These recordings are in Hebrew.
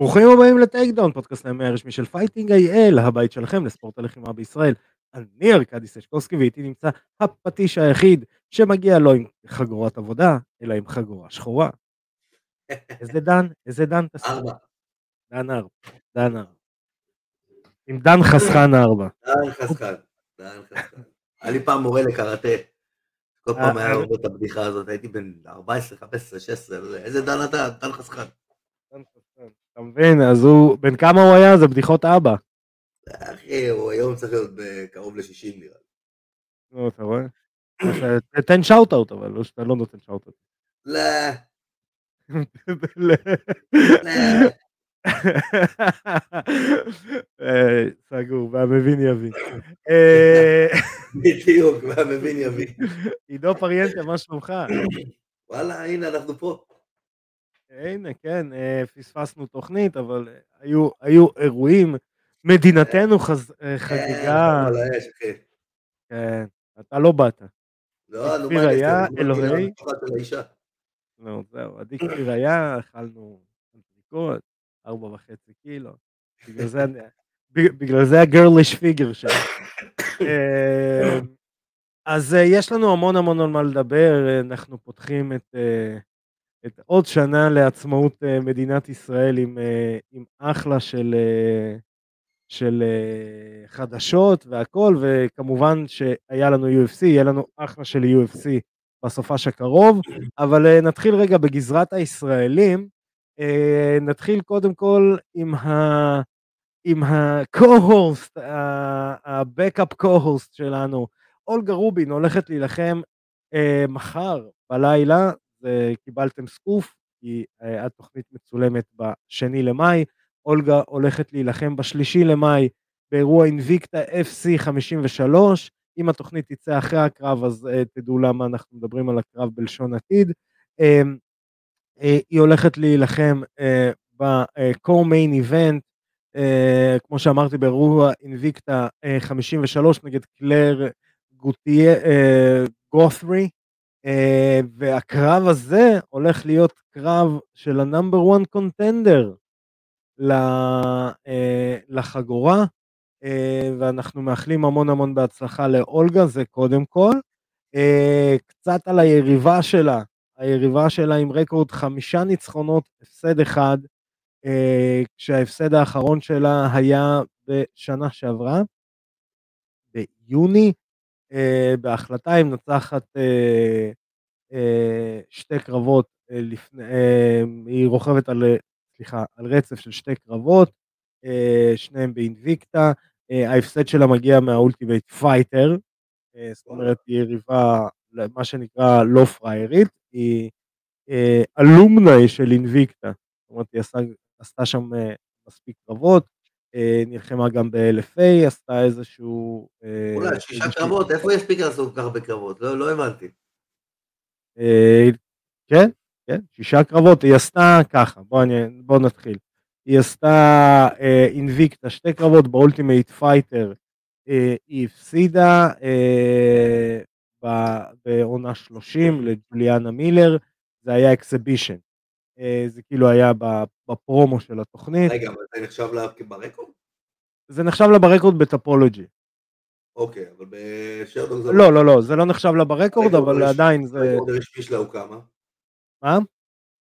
ברוכים הבאים לטייק דאון, פודקאסט היומי הרשמי של פייטינג אי-אל, הבית שלכם לספורט הלחימה בישראל. אני ארקדי סצ'קובסקי, ואיתי נמצא הפטיש היחיד שמגיע לא עם חגורת עבודה, אלא עם חגורה שחורה. איזה דן תספור? דן ארבע. עם דן חסכן ארבע. דן חסכן. היה לי פעם מורה לקראטה. כל פעם היה הרבה את הבדיחה הזאת, הייתי בין 14, 15, 16, איזה דן אתה? דן חסכן. אתה מבין, אז הוא, בין כמה הוא היה? זה בדיחות אבא. אחי, הוא היום צריך להיות בקרוב ל-60 נראה. לא, אתה רואה? תן שאוט-אוט, אבל לא שאתה לא נותן שאוט-אוט. לא. סגור, והמבין יבין. בדיוק, והמבין יבין. עידו פריאנטה, מה שלומך? וואלה, הנה, אנחנו פה. הנה, כן, פספסנו תוכנית, אבל היו אירועים, מדינתנו חגיגה. כן, אתה לא באת. לא, נו, מה היה? אלוהי. לא, זהו, הדיקטיר היה, אכלנו דריקות, 4.5 קילו. בגלל זה הגרליש פיגר שם. אז יש לנו המון על מה לדבר, אנחנו פותחים את עוד שנה לעצמאות מדינת ישראל עם אחלה של חדשות והכל, וכמובן שהיה לנו UFC, יהיה לנו אחלה של UFC בסופש הקרוב, אבל נתחיל רגע בגזרת הישראלים, נתחיל קודם כל עם ה-co-host, ה-backup co-host שלנו, אולגה רובין הולכת להילחם מחר בלילה, קיבלתם סקוף, כי התוכנית מצולמת ב2 למאי, אולגה הולכת להילחם ב3 למאי, באירוע אינביקטה FC 53, אם התוכנית תצא אחרי הקרב, אז תדעו למה אנחנו מדברים על הקרב בלשון עתיד, היא הולכת להילחם ב-co-main event, כמו שאמרתי באירוע אינביקטה 53, נגד קלר גות'רי, והקרב הזה הולך להיות קרב של הנאמבר 1 קונטנדר לחגורה, ואנחנו מאחלים המון בהצלחה לאולגה, זה קודם כל. קצת על היריבה שלה עם רקורד 5 ניצחונות, הפסד אחד, כשההפסד האחרון שלה היה בשנה שעברה, ביוני, בהחלטה היא מנצחת 2 קרבות לפני, היא רוכבת על רצף של 2 קרבות, שניהם באינביקטה, ההפסד שלה מגיע מהאולטימייט פייטר, זאת אומרת היא יריבה מה שנקרא לא פריירית, היא אלומני של אינביקטה, זאת אומרת היא עשתה שם מספיק קרבות, נלחמה גם ב-LFA, עשתה איזשהו... אולי, 6 קרבות, איפה יש פיקר לעשות כך בקרבות? לא הבנתי. כן, 6 קרבות, היא עשתה ככה, בואו נתחיל. היא עשתה אינביקטה, 2 קרבות, באולטימייט פייטר, היא הפסידה בעונה 30 לג'וליאנה מילר, זה היה אקסיבישן. זה כאילו היה בפרומו של התוכנית. רגע, אבל זה נחשב לה ברקורד? זה נחשב לה ברקורד בטופולוגי. אוקיי, אבל בשרדון זה... לא, זה לא נחשב לה ברקורד, אבל עדיין זה... הרקורד הרשמי שלה הוא כמה? מה?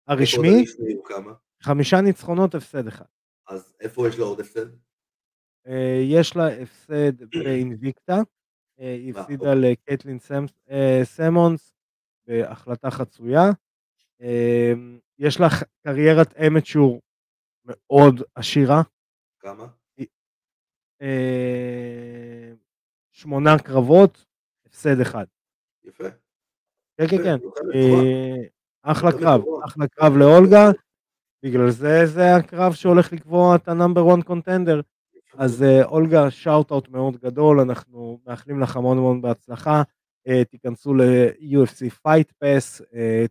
הרשמי? 5 ניצחונות, הפסד אחד. אז איפה יש לה עוד הפסד? יש לה הפסד באינביקטה, היא הפסידה לקייטלין סמונס, בהחלטה חצויה, יש לך קריירת אמאצ'ור מאוד עשירה. כמה? 8 קרבות, הפסד אחד. יפה. כן. אחלה קרב לאולגה, בגלל זה הקרב שהולך לקבוע את הנאמבר 1 קונטנדר. אז אולגה, שאוט-אוט מאוד גדול, אנחנו מאחלים לך המון בהצלחה. תיכנסו ל-UFC Fight Pass,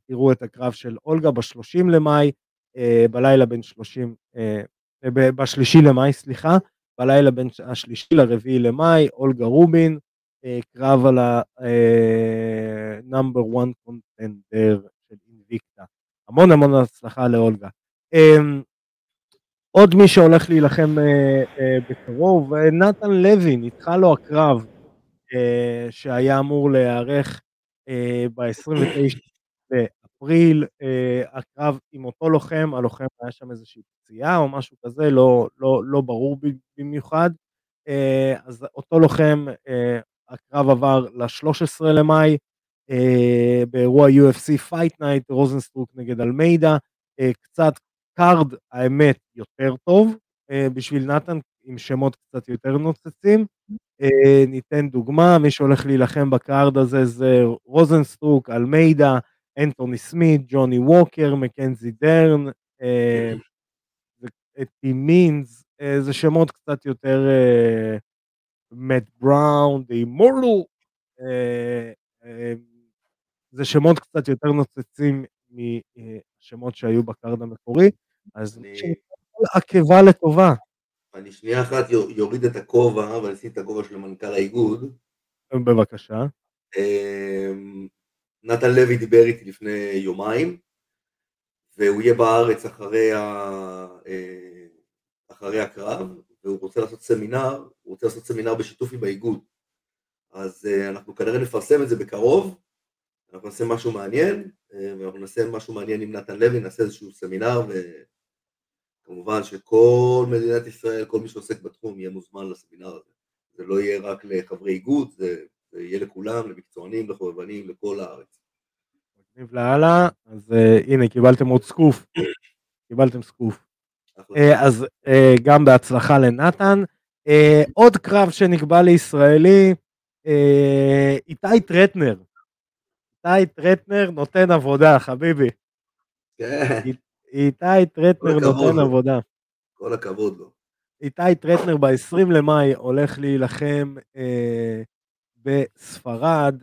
תראו את הקרב של אולגה ב-30 למאי, בלילה בין 30, ב-3 למאי, סליחה, בלילה בין השלישי לרביעי למאי, אולגה רובין, קרב על ה-number one contender של אינביקטה. המון הצלחה לאולגה. עוד מי שהולך להילחם בקרוב, נתן לוין, התחל לו הקרב שהיה אמור להיערך ב-29 באפריל, הקרב עם אותו לוחם, הלוחם היה שם איזושהי פציעה או משהו כזה, לא ברור במיוחד, אז אותו לוחם, הקרב עבר ל-13 למאי, באירוע UFC Fight Night, רוזנסטרוק נגד אלמיידה, קצת קארד האמת יותר טוב, בשביל נתן עם שמות קצת יותר נוצצים, ניתן דוגמה, מי שהולך להילחם בקארד הזה זה רוזנסטרוק, אלמיידה, אנטוני סמית, ג'וני ווקר, מקנזי דרן, טי מינס, זה שמות קצת יותר מאט בראון, די מורלו, זה שמות קצת יותר נוצצים משמות שהיו בקארד המקורי, אז עקבה לטובה. אני שנייה אחת יוריד את הכובע, אבל עשיתי את הכובע של מנכ"ל האיגוד. בבקשה. נתן לוי דיבר איתי לפני יומיים, והוא יהיה בארץ אחרי הקרב, והוא רוצה לעשות סמינר, הוא רוצה לעשות סמינר בשיתוף עם האיגוד. אז אנחנו כנראה נפרסם את זה בקרוב, אנחנו נעשה משהו מעניין, ואנחנו נעשה משהו מעניין עם נתן לוי, נעשה איזשהו סמינר, וכמובן שכל מדינת ישראל, כל מי שעוסק בתחום יהיה מוזמן לסמינר הזה. זה לא יהיה רק לחברי איגוד, זה יהיה לכולם, למקצוענים, לחובבנים, לכל הארץ. נגניב להלאה, אז הנה, קיבלתם עוד סקוף. קיבלתם סקוף. אז גם בהצלחה לנתן. עוד קרב שנקבע לישראלי, איתי טרטנר. איתי טרטנר נותן עבודה, חביבי. איתי טרטנר נותן עבודה. כל הכבוד לו. איתי טרטנר ב-20 למאי הולך להילחם בספרד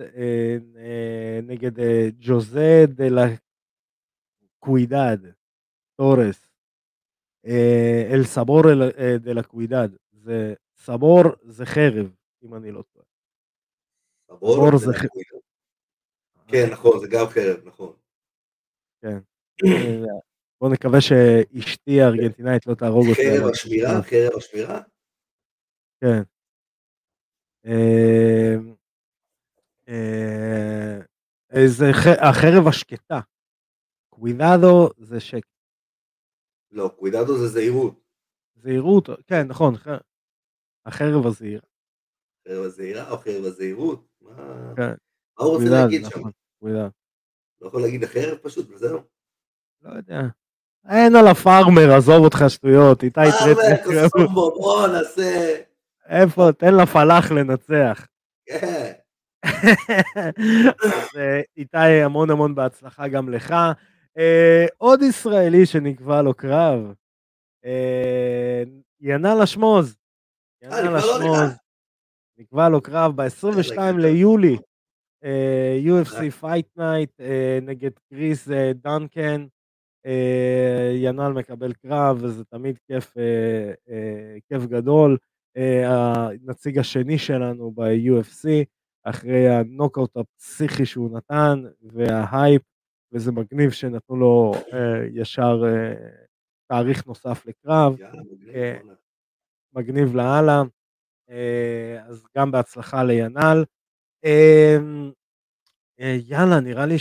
נגד ג'וזה דל קוידד, טורס. אל סבור דל קוידד. זה סבור זה חרב, אם אני לא טועה. סבור זה חרב. כן, נכון, זה גם חרב, נכון. כן. בואו נקווה שאשתי הארגנטינאית לא תהרוג אותה. חרב השמירה, חרב השמירה? כן. זה החרב השקטה. קוידדו זה שקט. לא, קוידדו זה זהירות. זהירות, כן, נכון. החרב הזהירה. חרב הזהירה או חרב הזהירות? כן. מה הוא רוצה להגיד שם? לא יכול להגיד אחר פשוט, וזהו. לא יודע. אין על הפארמר, עזוב אותך שטויות, איתי טרטנר. בוא נעשה. איפה, תן לפלח לנצח. כן. איתי, המון המון בהצלחה גם לך. עוד ישראלי שנקבע לו קרב, ינאל אשמוז. ינאל אשמוז. נקבע לו קרב ב-22 ליולי. UFC Fight Night נגד קריס דנקן, ינאל מקבל קרב, וזה תמיד כיף גדול, הנציג השני שלנו ב-UFC, אחרי הנוקאוט הפסיכי שהוא נתן, וההייפ, וזה מגניב שנתנו לו ישר תאריך נוסף לקרב, מגניב להלאה, אז גם בהצלחה לינאל, יאללה, נראה לי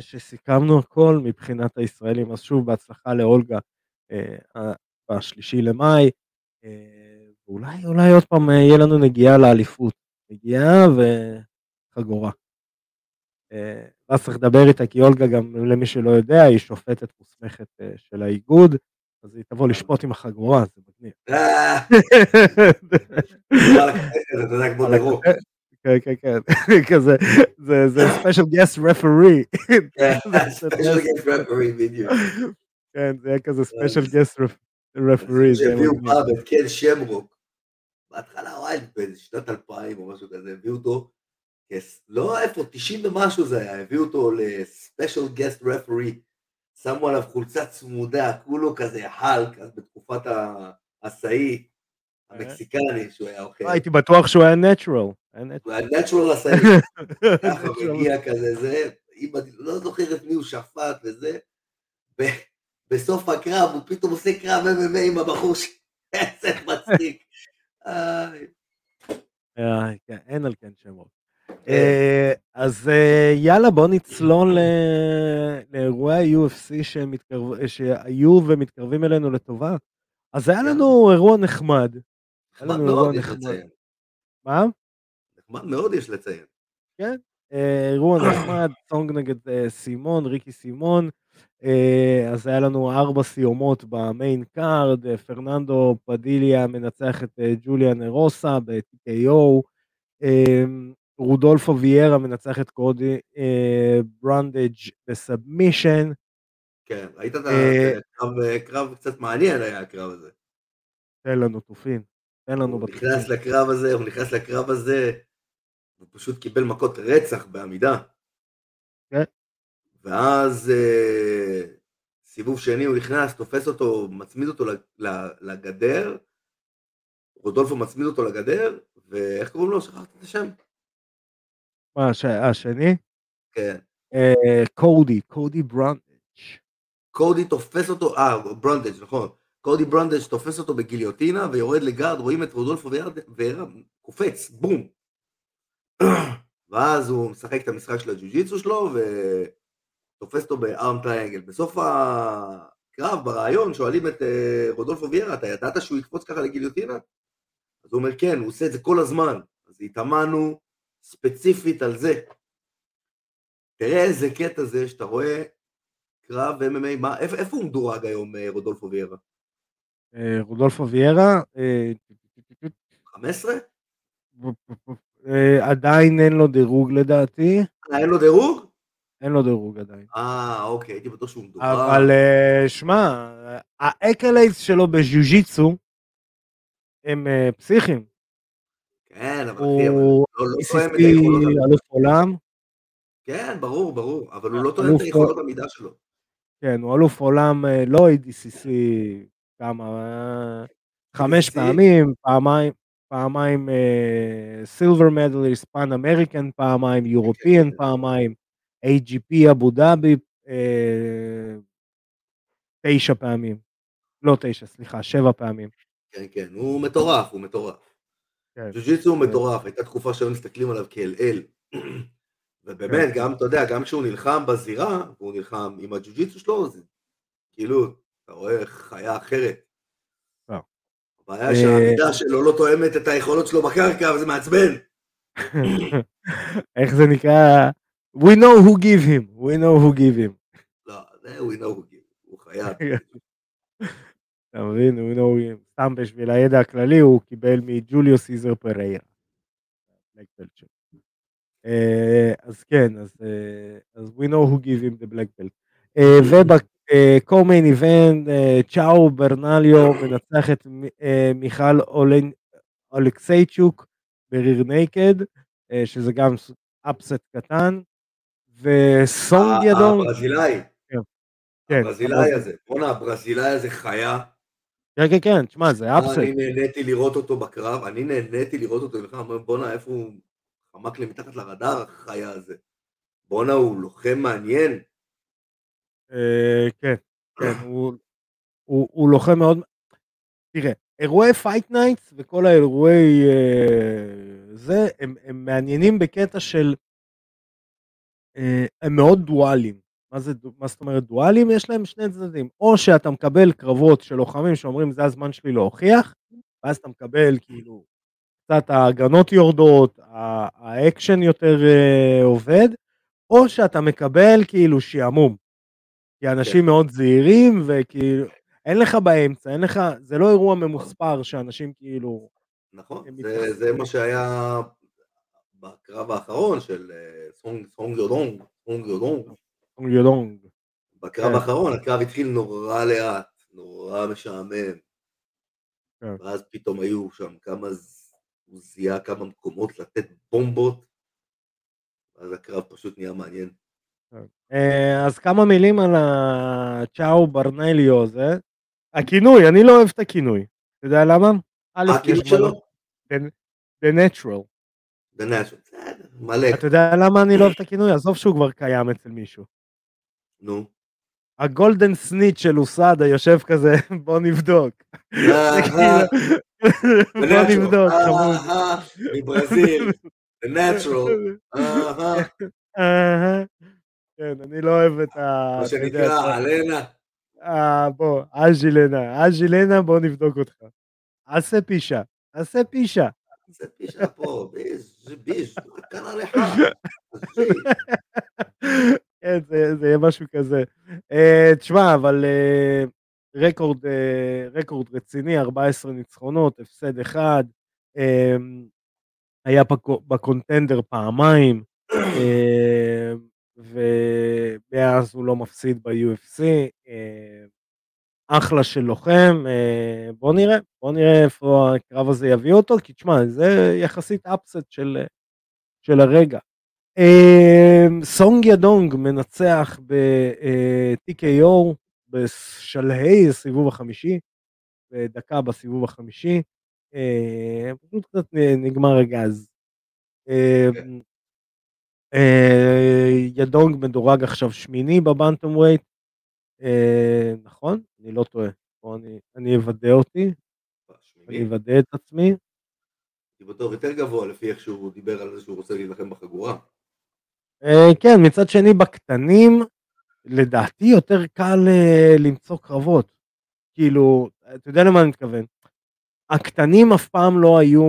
שסיכמנו הכל מבחינת הישראלים, אז שוב בהצלחה לאולגה בשלישי למאי, ואולי עוד פעם יהיה לנו נגיעה לאליפות, נגיעה וחגורה. לא צריך לדבר איתה, כי אולגה גם למי שלא יודע, היא שופטת מוסמכת של האיגוד, אז היא תבוא לשפוט עם החגורה, זה מגניב. אתה יודע כמו נרוב. כן, כזה, זה ספיישל גסט רפרי. ספיישל גסט רפרי, בדיוק. כן, זה היה כזה ספיישל גסט רפרי. שהביאו פעם את קן שמרוק, בהתחלה הוויילד בשנת 2000 או משהו כזה, הביאו אותו, לא איפה, 90 ומשהו זה היה, הביאו אותו לספיישל גסט רפרי, שמו עליו חולצה צמודה, כולו כזה חלק, אז בתקופת העשאי, המקסיקני שהוא היה אוכל. הייתי בטוח שהוא היה נטרל. הוא היה נטרל עשאי. ככה הוא הגיע כזה, זה, לא זוכר את מי הוא שפט וזה, בסוף הקרב, הוא פתאום עושה קרב MMA עם הבחור שעסק מצחיק. אין על כן שמות. אז יאללה, בוא נצלול לאירועי ה-UFC שהיו ומתקרבים אלינו לטובה. אז היה לנו אירוע נחמד. נחמד מאוד יש לציין. מה? נחמד מאוד יש לציין. כן. אירוע נחמד, סונג נגד סימון, ריקי סימון. אז היה לנו 4 סיומות במיין קארד, פרננדו פדיליה מנצח את ג'וליאן אירוסה ב-TKO, רודולפו ויירה מנצח את קודי ברנדג' בסאבמישן. כן, ראית את הקרב קצת מעניין היה הקרב הזה. תן לנו תופין, תן לנו בתופין. הוא נכנס לקרב הזה, הוא פשוט קיבל מכות רצח בעמידה. כן. ואז סיבוב שני הוא נכנס, תופס אותו, מצמיד אותו לגדר, רודולפו מצמיד אותו לגדר, ואיך קוראים לו? שכחתי את השם. מה, השני? כן. קודי ברנדג'. קודי תופס אותו, ברנדג', נכון. קודי ברנדג' תופס אותו בגיליוטינה, ויורד לגרד, רואים את רודולפו ויירה, קופץ, בום. ואז הוא משחק את המשחק של הג'ו-ג'יצו שלו, תופס אותו בארם טריינגל. בסוף הקרב, ברעיון, שואלים את רודולפו ויירה, אתה ידעת שהוא יקפוץ ככה לגיליוטינה? אז הוא אומר, כן, הוא עושה את זה כל הזמן. אז התאמנו ספציפית על זה. תראה איזה קטע זה שאתה רואה קרב MMA, איפה הוא מדורג היום רודולפו ויירה? רודולפו ויירה? 15? עדיין אין לו דירוג לדעתי. אין לו דירוג? אין לו דירוג עדיין. אוקיי, הייתי בטוח שהוא מדובר. אבל שמע, האקלייז שלו בז'ו-ג'יצו הם פסיכים. כן, אבל הוא לא טועם את היכולות המידה. כן, ברור, אבל הוא לא טועם את היכולות המידה שלו. כן, הוא אלוף עולם, לא ADCC כמה, 5 פעמים, פעמיים סילבר מדליסט, פן אמריקן פעמיים, אירופיאן פעמיים, AGP אבו דאבי 7 פעמים. כן, הוא מטורף. כן. ג'ו-ג'יצו הוא מטורף, הייתה תקופה שהיום מסתכלים עליו כאל אל. ובאמת, גם, אתה יודע, גם כשהוא נלחם בזירה, והוא נלחם עם הג'ו-ג'יצו שלו, זה כאילו, אתה רואה חיה אחרת. הבעיה שהעמידה שלו לא תואמת את היכולות שלו בקרקע, וזה מעצבן. איך זה נקרא? We know who give him. לא, זה we know who give him, הוא חייב. אתה מבין, we know who give him. סתם בשביל הידע הכללי, הוא קיבל מג'וליו סיזר פריירה. Black Belt. אז כן, אז we know who give him the Black Belt. ובקומיין איבנט, צ'או ברנליו מנצח את מיכל אולקסייצ'וק בריר נקד, שזה גם אפסט קטן. וסונג ידון. הברזילאי. כן. הברזילאי הזה. בונה, הברזילאי הזה חיה. כן, תשמע, זה אפסט. אני נהניתי לראות אותו בקרב, בונה, איפה הוא חמק למתחת לרדאר, החיה הזה. בונה, הוא לוחם מעניין. כן, הוא לוחם מאוד. תראה, אירועי פייט נייטס וכל האירועי זה, הם מעניינים בקטע של הם מאוד דואלים. מה זאת אומרת דואלים? יש להם שני צדדים. או שאתה מקבל קרבות של לוחמים שאומרים זה הזמן שלי להוכיח, ואז אתה מקבל כאילו קצת ההגנות יורדות, האקשן יותר עובד, או שאתה מקבל כאילו שיעמום. כי אנשים מאוד זהירים וכאילו אין לך באמצע, זה לא אירוע ממוספר שאנשים כאילו... נכון, זה מה שהיה בקרב האחרון של סונג יודונג. בקרב האחרון, הקרב התחיל נורא לאט, נורא משעמם. ואז פתאום היו שם כמה מקומות לתת בומבות, אז הקרב פשוט נהיה מעניין. אז כמה מילים על הצ'או ברנליו הזה. הכינוי, אני לא אוהב את הכינוי. אתה יודע למה? הכינוי שלו? The Natural. מלא. אתה יודע למה אני לא אוהב את הכינוי? עזוב שהוא כבר קיים אצל מישהו. נו. הגולדן סניט של אוסדה יושב כזה, בוא נבדוק. בוא נבדוק, חמוד. מברזיל, נטרל. כן, אני לא אוהב את ה... מה שנקרא, אלנה. בוא, אג'ילנה, אג'ילנה, בוא נבדוק אותך. עשה פישה, עשה פישה. זה פישה פה, זה ביש, כאן עליך. כן, זה יהיה משהו כזה. תשמע, אבל רקורד רציני, 14 ניצחונות, הפסד אחד, היה בקונטנדר פעמיים, ומאז הוא לא מפסיד ב-UFC, אחלה של לוחם, בוא נראה איפה הקרב הזה יביא אותו, כי תשמע, זה יחסית אפסט של הרגע. סונג ידונג מנצח ב-TKO, בשלהי הסיבוב החמישי, בדקה בסיבוב החמישי, פשוט קצת נגמר הגז. ידונג מדורג עכשיו שמיני בבנטום ווייט, נכון? אני לא טועה. אני אוודא אותי. אני אוודא את עצמי. אני בטוח יותר גבוה לפי איך שהוא דיבר על זה שהוא רוצה להילחם בחגורה. כן, מצד שני בקטנים, לדעתי יותר קל למצוא קרבות. כאילו, אתה יודע למה אני מתכוון? הקטנים אף פעם לא היו,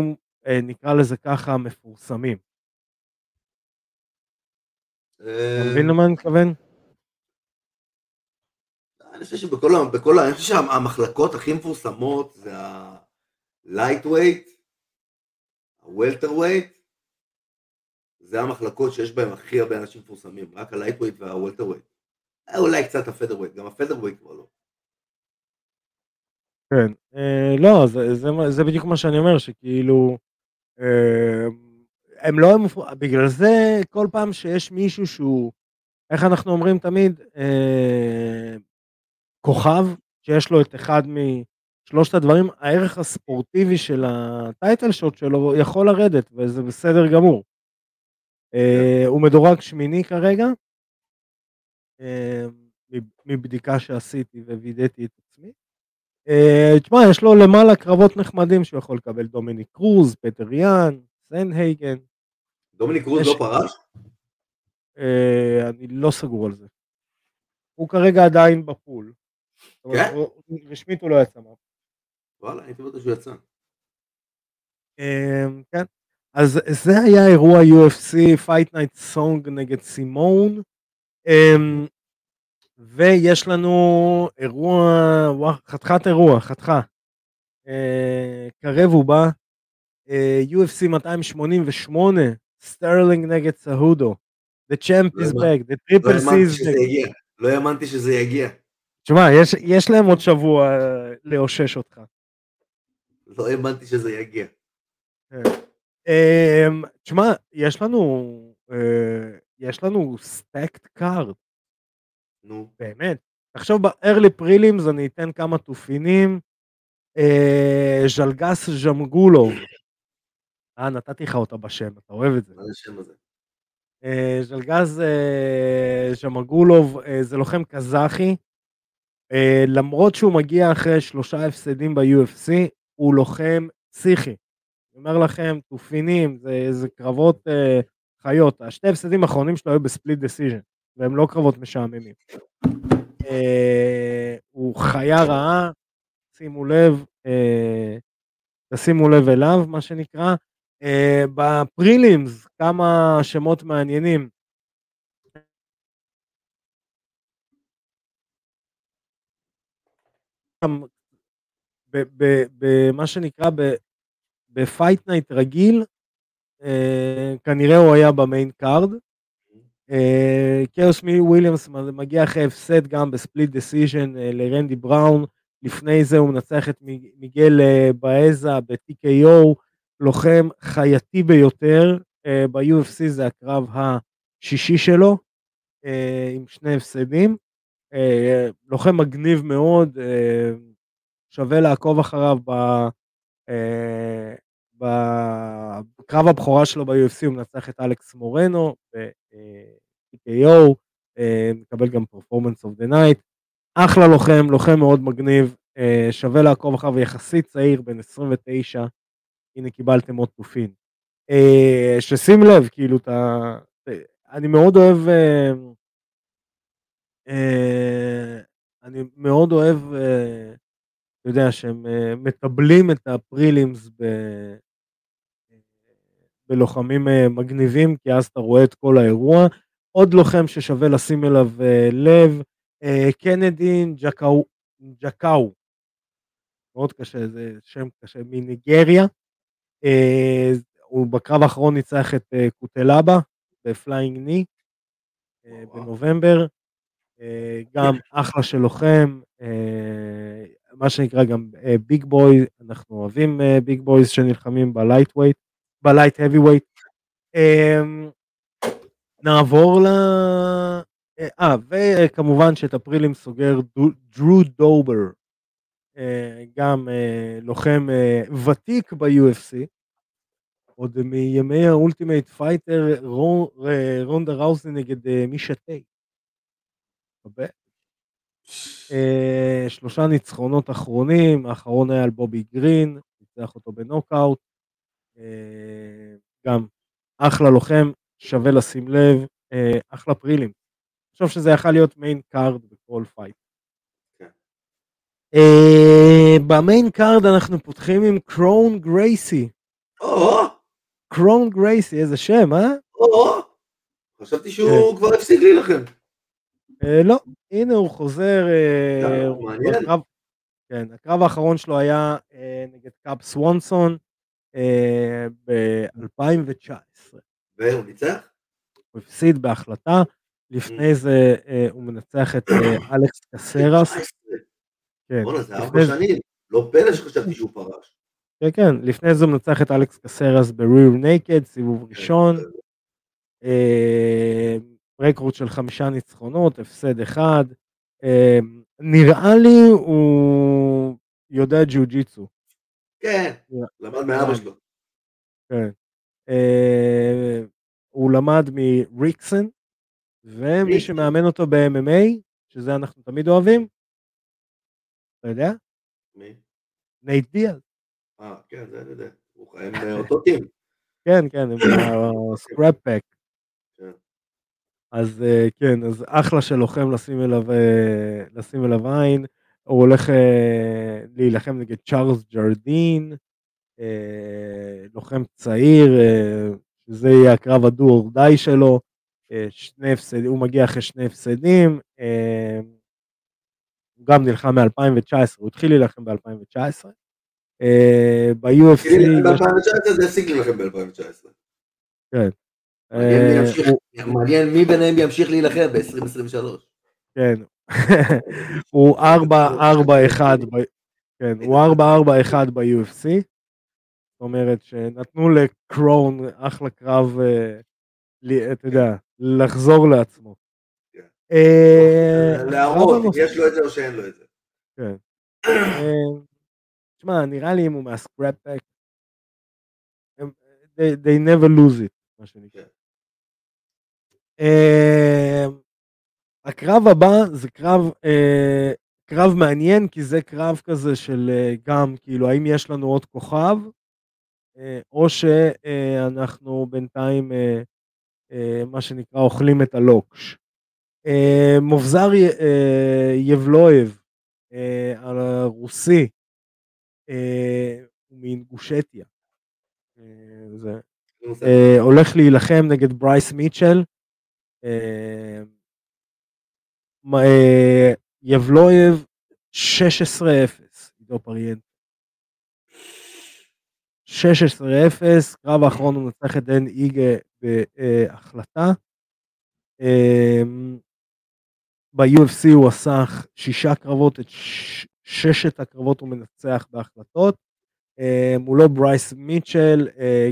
נקרא לזה ככה, מפורסמים. אתה מבין למה אני מתכוון? אני חושב שהמחלקות הכי מפורסמות זה ה-lightweight, ה-welterweight, זה המחלקות שיש בהם הכי הרבה אנשים מפורסמים, רק ה-lightweight וה-welterweight. אולי קצת ה-featherweight, גם ה-featherweight כבר לא. כן, לא, זה בדיוק מה שאני אומר, שכאילו, הם לא, בגלל זה כל פעם שיש מישהו שהוא, איך אנחנו אומרים תמיד, כוכב, שיש לו את אחד משלושת הדברים, הערך הספורטיבי של הטייטל שוט שלו יכול לרדת, וזה בסדר גמור. הוא מדורג שמיני כרגע, מבדיקה שעשיתי ווידאתי את עצמי. תשמע, יש לו למעלה קרבות נחמדים שהוא יכול לקבל, דומיניק קרוז, פטר יאן, סן הייגן. דומיניק קרוז לא פרש? אני לא סגור על זה. הוא כרגע עדיין בפול. כן? רשמית הוא לא יצא מה. וואלה, הייתי בטוח שהוא יצא. כן. אז זה היה אירוע UFC, Fight Night Song נגד סימון, ויש לנו אירוע, חתיכת אירוע, קרב הוא בא, UFC 288, סטרלינג נגד צהודו, The champ is back, the triple season. לא האמנתי שזה יגיע. תשמע, יש להם עוד שבוע לאושש אותך. לא האמנתי שזה יגיע. תשמע, יש לנו סטקט קארד. נו. באמת. עכשיו בארלי פרילימס אני אתן כמה תופינים. ז'לגס ז'מגולוב. נתתי לך אותה בשם, אתה אוהב את זה. מה זה השם הזה? ז'לגז ז'מגולוב זה לוחם קזחי, למרות שהוא מגיע אחרי 3 הפסדים ב-UFC, הוא לוחם פסיכי. אני אומר לכם, תופינים, זה קרבות חיות, השתי הפסדים האחרונים שלו היו בספליט דסיז'ן, והם לא קרבות משעממים. הוא חיה רעה, תשימו לב אליו, מה שנקרא, בפרילימס כמה שמות מעניינים. במה שנקרא בפייט נייט רגיל, כנראה הוא היה במיין קארד. קאוס מי וויליאמס מגיע אחרי הפסד גם בספליט דסיז'ן לרנדי בראון, לפני זה הוא מנצח את מיגל באזה ב-TKO, לוחם חייתי ביותר, ב-UFC זה הקרב השישי שלו, עם 2 הפסדים, לוחם מגניב מאוד, שווה לעקוב אחריו, בקרב הבכורה שלו ב-UFC הוא מנצח את אלכס מורנו, ב-TKO, מקבל גם פרפורמנס אוף דה נייט, אחלה לוחם, לוחם מאוד מגניב, שווה לעקוב אחריו, יחסית צעיר, בן 29, הנה קיבלתם עוד תופין. ששים לב, כאילו, אני מאוד אוהב, אני מאוד אוהב, אתה יודע, שהם מטבלים את הפרילימס בלוחמים מגניבים, כי אז אתה רואה את כל האירוע. עוד לוחם ששווה לשים אליו לב, קנדין ג'קאו, מאוד קשה, זה שם קשה, מניגריה, הוא בקרב האחרון ניצח את קוטלאבה, בפליינג ני, בנובמבר, גם אחלה של לוחם, מה שנקרא גם ביג בוי, אנחנו אוהבים ביג בויז שנלחמים בלייטווייט, בלייט האביווייט. נעבור וכמובן שאת הפרילים סוגר דרו דובר, גם לוחם ותיק ב-UFC, עוד מימי האולטימייט פייטר, רונדה ראוזי נגד מישה טיי. שלושה ניצחונות אחרונים, האחרון היה על בובי גרין, ניצח אותו בנוקאוט, גם אחלה לוחם, שווה לשים לב, אחלה פרילים. אני חושב שזה יכול להיות מיין קארד בכל פייט. במיין קארד אנחנו פותחים עם קרון גרייסי. קרון גרייסי, איזה שם, אה? חשבתי שהוא כבר הפסיק לי לכם. לא, הנה הוא חוזר. הקרב האחרון שלו היה נגד קאב סוונסון ב-2019. והוא ניצח? הוא הפסיד בהחלטה. לפני זה הוא מנצח את אלכס קסרס. זה 4 שנים, לא פלא שחשבתי שהוא פרש. כן, לפני זה הוא מנצח את אלכס קסרס בריר נקד, סיבוב ראשון. רקורד של 5 ניצחונות, הפסד 1. נראה לי הוא יודע ג'יוג'יצו. כן, למד מאבא שלו. כן. הוא למד מריקסן, ומי שמאמן אותו ב-MMA, שזה אנחנו תמיד אוהבים, אתה יודע? מי? נייט דיאז. כן, זה אני יודע. הם אותו טים. כן, הם סקראפ פאק. אז כן, אז אחלה של לוחם לשים אליו עין, הוא הולך להילחם נגד צ'ארלס ז'ורדיין, לוחם צעיר, שזה יהיה הקרב הדו-אורדאי שלו, הוא מגיע אחרי 2 הפסדים, הוא גם נלחם מ-2019, הוא התחיל להילחם ב-2019, ב-UFC... ב-2019 זה הפסיק להילחם ב-2019. כן. מעניין מי ביניהם ימשיך להילחם ב-2023. כן, הוא 4-4-1 ב-UFC, זאת אומרת שנתנו לקרון אחלה קרב, אתה יודע, לחזור לעצמו. להראות, יש לו את זה או שאין לו את זה. כן. תשמע, נראה לי אם הוא מהסקראפ-פק, they never lose it, מה שנקרא. הקרב הבא זה קרב מעניין, כי זה קרב כזה של גם, כאילו, האם יש לנו עוד כוכב, או שאנחנו בינתיים, מה שנקרא, אוכלים את הלוקש. מובזר יבלויב, הרוסי, מאינגושטיה, זה. הולך להילחם נגד ברייס מיטשל. יבלויב 16-0, עידו פריאנט 16-0, קרב האחרון הוא נצח את דן איגה בהחלטה. ב-UFC הוא עסך 6 קרבות, את 6 הקרבות הוא מנצח בהחלטות. מולו ברייס מיטשל,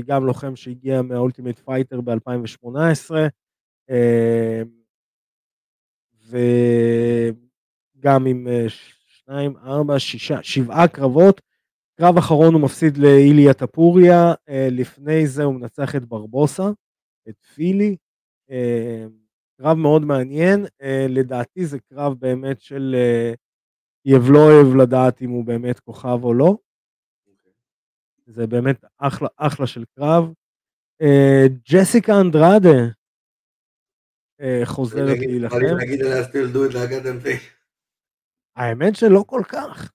גם לוחם שהגיע מהאולטימייט פייטר ב-2018, וגם עם 2, 4, 6, 7 קרבות, קרב אחרון הוא מפסיד לאיליה טפוריה, לפני זה הוא מנצח את ברבוסה, את פילי, קרב מאוד מעניין, לדעתי זה קרב באמת של יבלויב לדעת אם הוא באמת כוכב או לא, זה באמת אחלה של קרב. ג'סיקה אנדרדה חוזרת להילחם. נגיד עליה still do it like Adam Page. האמת שלא כל כך.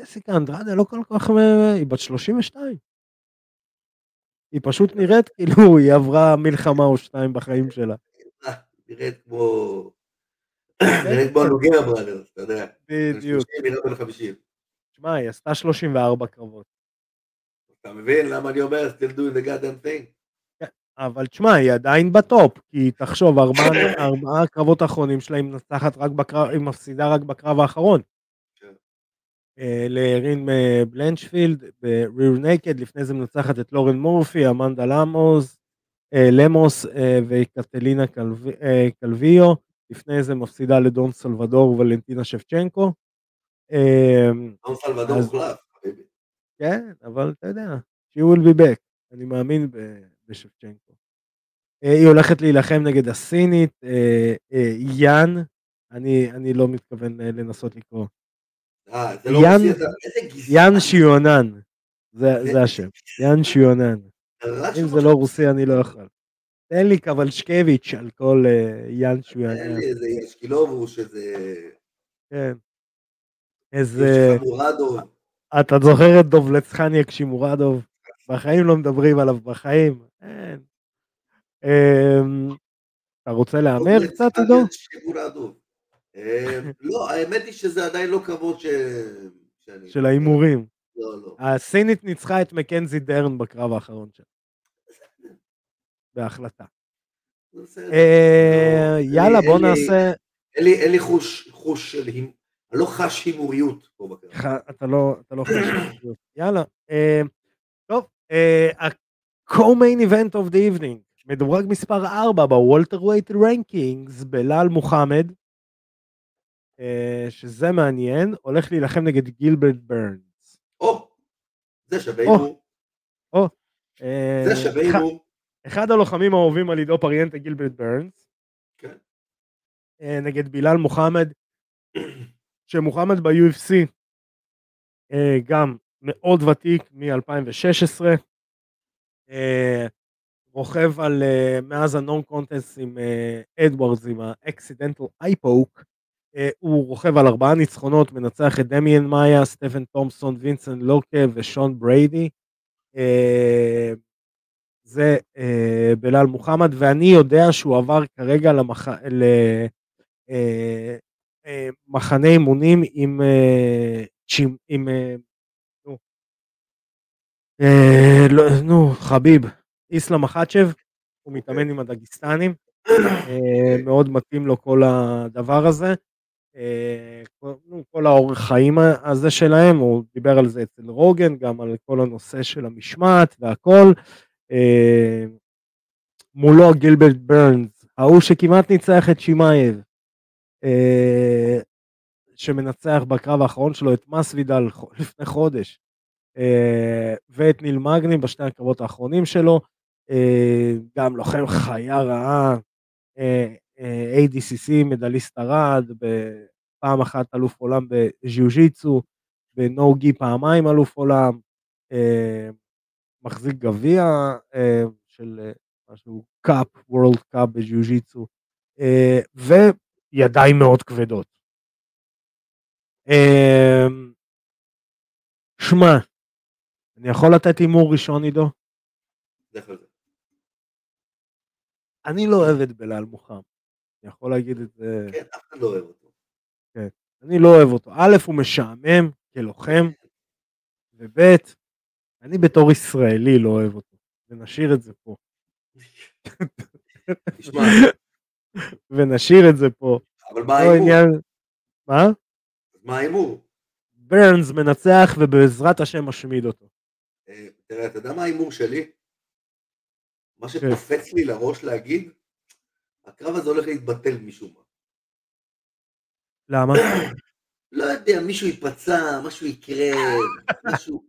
ג'סיקה אנדרדה לא כל כך, היא בת 32. היא פשוט נראית כאילו היא עברה מלחמה או שתיים בחיים שלה. נראית כמו... נראית כמו לוגיה ברנר, אתה יודע. בדיוק. נראית בין 50. תשמע, היא עשתה 34 קרבות. אתה מבין למה אני אומר, still doing the goddamn thing. אבל תשמע, היא עדיין בטופ, כי תחשוב, 4 הקרבות האחרונים שלה, היא מפסידה רק בקרב האחרון. לארין בלנשפילד, ב-Rear Naked, לפני זה מנצחת את לורן מורפי, אמנדה למוס, וקטלינה קלביו, לפני זה מפסידה לדון סלבדור ולנטינה שבצ'נקו. דון סלבדור הוחלף. כן, אבל אתה יודע, she will be back, אני מאמין בשבצ'נקו. היא הולכת להילחם נגד הסינית, יאן, אני לא מתכוון לנסות לקרוא. ין שיונן, זה השם, ין שיונן. אם זה לא רוסי אני לא אוכל. תן לי קבלשקביץ' על כל ין שיונן. תן לי איזה ישקילובו שזה... כן. איזה... שמורדו. אתה זוכר את דוב לצחניה כשמורדוב? בחיים לא מדברים עליו, בחיים. אין. אתה רוצה לאמר קצת, דוב? לא, האמת היא שזה עדיין לא קרבות של האימורים. לא. הסינית ניצחה את מקנזי דרן בקרב האחרון שלה. בהחלטה. יאללה, בוא נעשה... אין לי חוש של הימור. אני לא חש הימוריות פה בקרב. אתה לא חש הימוריות. יאללה. טוב, ה-co-main event of the evening, מדורג מספר 4 ב-Welterweight Rankings, בילאל מוחמד, שזה מעניין, הולך להילחם נגד גילברט ברנס. זה שווה הימור. זה שווה הימור. אחד הלוחמים האהובים על עידו פריאנטה, גילברט ברנס. כן. נגד בילאל מוחמד, שמוחמד ב-UFC גם מאוד ותיק מ-2016, רוכב על מאז הנון-קונטסט עם אדוורדס, עם האקסידנטל אי-פוק, הוא רוכב על 4 ניצחונות, מנצח את דמיאן מאיה, סטפן תומפסון, וינסנט לוקה ושון בריידי, זה בילאל מוחמד, ואני יודע שהוא עבר כרגע מחנה אימונים עם חביב איסלאם מחצ'ב, הוא מתאמן עם הדגיסטנים, מאוד מתאים לו כל הדבר הזה, כל האורח חיים הזה שלהם, הוא דיבר על זה אצל רוגן, גם על כל הנושא של המשמעת והכל, מולו גילברט ברנס, ההוא שכמעט ניצח את שימייב, שמנצח בקרב האחרון שלו את מסוידל לפני חודש, ואת ניל מגני בשני הקרבות האחרונים שלו, גם לוחם חיה רעה, ADCC, מדליסט הרד, פעם אחת אלוף עולם בז'יוג'יצו, בנוגי פעמיים אלוף עולם, מחזיק גביע של משהו, קאפ, וורלד קאפ בז'יוג'יצו, ידיים מאוד כבדות. שמע, אני יכול לתת אימור ראשון, עידו? דרך אגב. אני לא אוהב את בילאל מוחמד. אני יכול להגיד את זה... כן, אף אחד לא אוהב אותו. כן, אני לא אוהב אותו. א', הוא משעמם כלוחם, וב', אני בתור ישראלי לא אוהב אותו. ונשאיר את זה פה. תשמע. ונשאיר את זה פה. אבל מה האימור? מה? מה האימור? ברנס מנצח ובעזרת השם משמיד אותו. תראה, אתה יודע מה האימור שלי? מה שתופץ לי לראש להגיד, הקרב הזה הולך להתבטל משום מה. למה? לא יודע, מישהו ייפצע, משהו יקרה, משהו...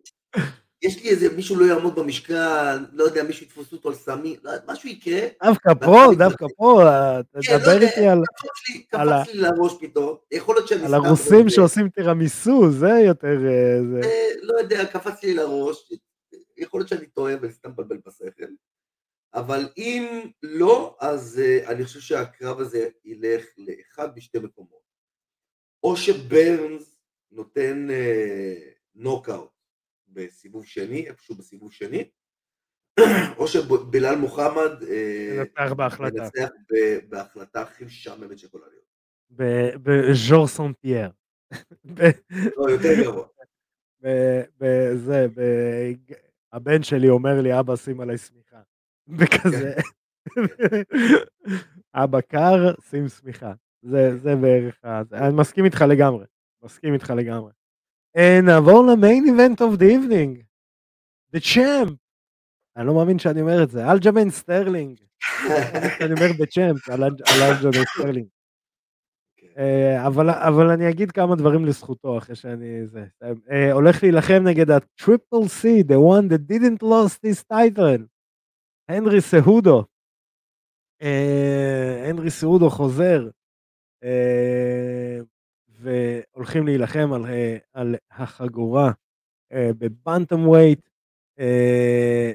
יש לי איזה, מישהו לא יעמוד במשקל, לא יודע, מישהו יתפוס אותו על סמי, משהו יקרה. דווקא פה, תדבר איתי על... קפץ לי לראש פתאום, יכול להיות שאני... על הרוסים שעושים תירמיסו, זה יותר... לא יודע, קפץ לי לראש, יכול להיות שאני טועה וסתם בלבל בשכל, אבל אם לא, אז אני חושב שהקרב הזה ילך לאחד בשתי מקומות. או שברנס נותן נוקאוט, בסיבוב שני, איפשהו בסיבוב שני, או שבילאל מוחמד נצח בהחלטה הכי שעממת שכולה להיות. בז'ור סן פייר. לא, יותר גרוע. זה, הבן שלי אומר לי, אבא שים עליי סמיכה. וכזה. אבא קר, שים סמיכה. זה בערך, אני מסכים איתך לגמרי. And עבור למיין איבנט אוף דה איבנינג, דה צ'אמפ, אני לא מאמין שאני אומר את זה, אלג'מיין סטרלינג, אני אומר דה צ'אמפ, על אלג'מיין סטרלינג, אבל אני אגיד כמה דברים לזכותו אחרי שאני, הולך להילחם נגד הטריפל סי, the one that didn't lost his title, הנרי סהודו, הנרי סהודו חוזר, והולכים להילחם על החגורה בבנטמווייט.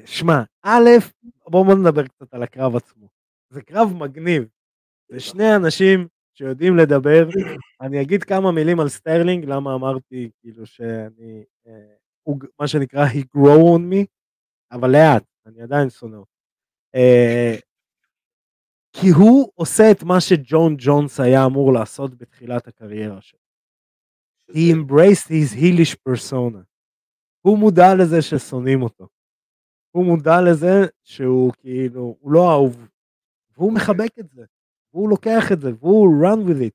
שמע, א', בואו נדבר קצת על הקרב עצמו. זה קרב מגניב. זה שני אנשים שיודעים לדבר. אני אגיד כמה מילים על סטרלינג, למה אמרתי כאילו שאני, מה שנקרא, he grow on me, אבל לאט, אני עדיין שונא. כי הוא עושה את מה שג'ון ג'ונס היה אמור לעשות בתחילת הקריירה שלו. He embraced his heelish persona. הוא מודע לזה ששונאים אותו. הוא מודע לזה שהוא כאילו, הוא לא אהוב. והוא מחבק את זה. והוא לוקח את זה. והוא run with it.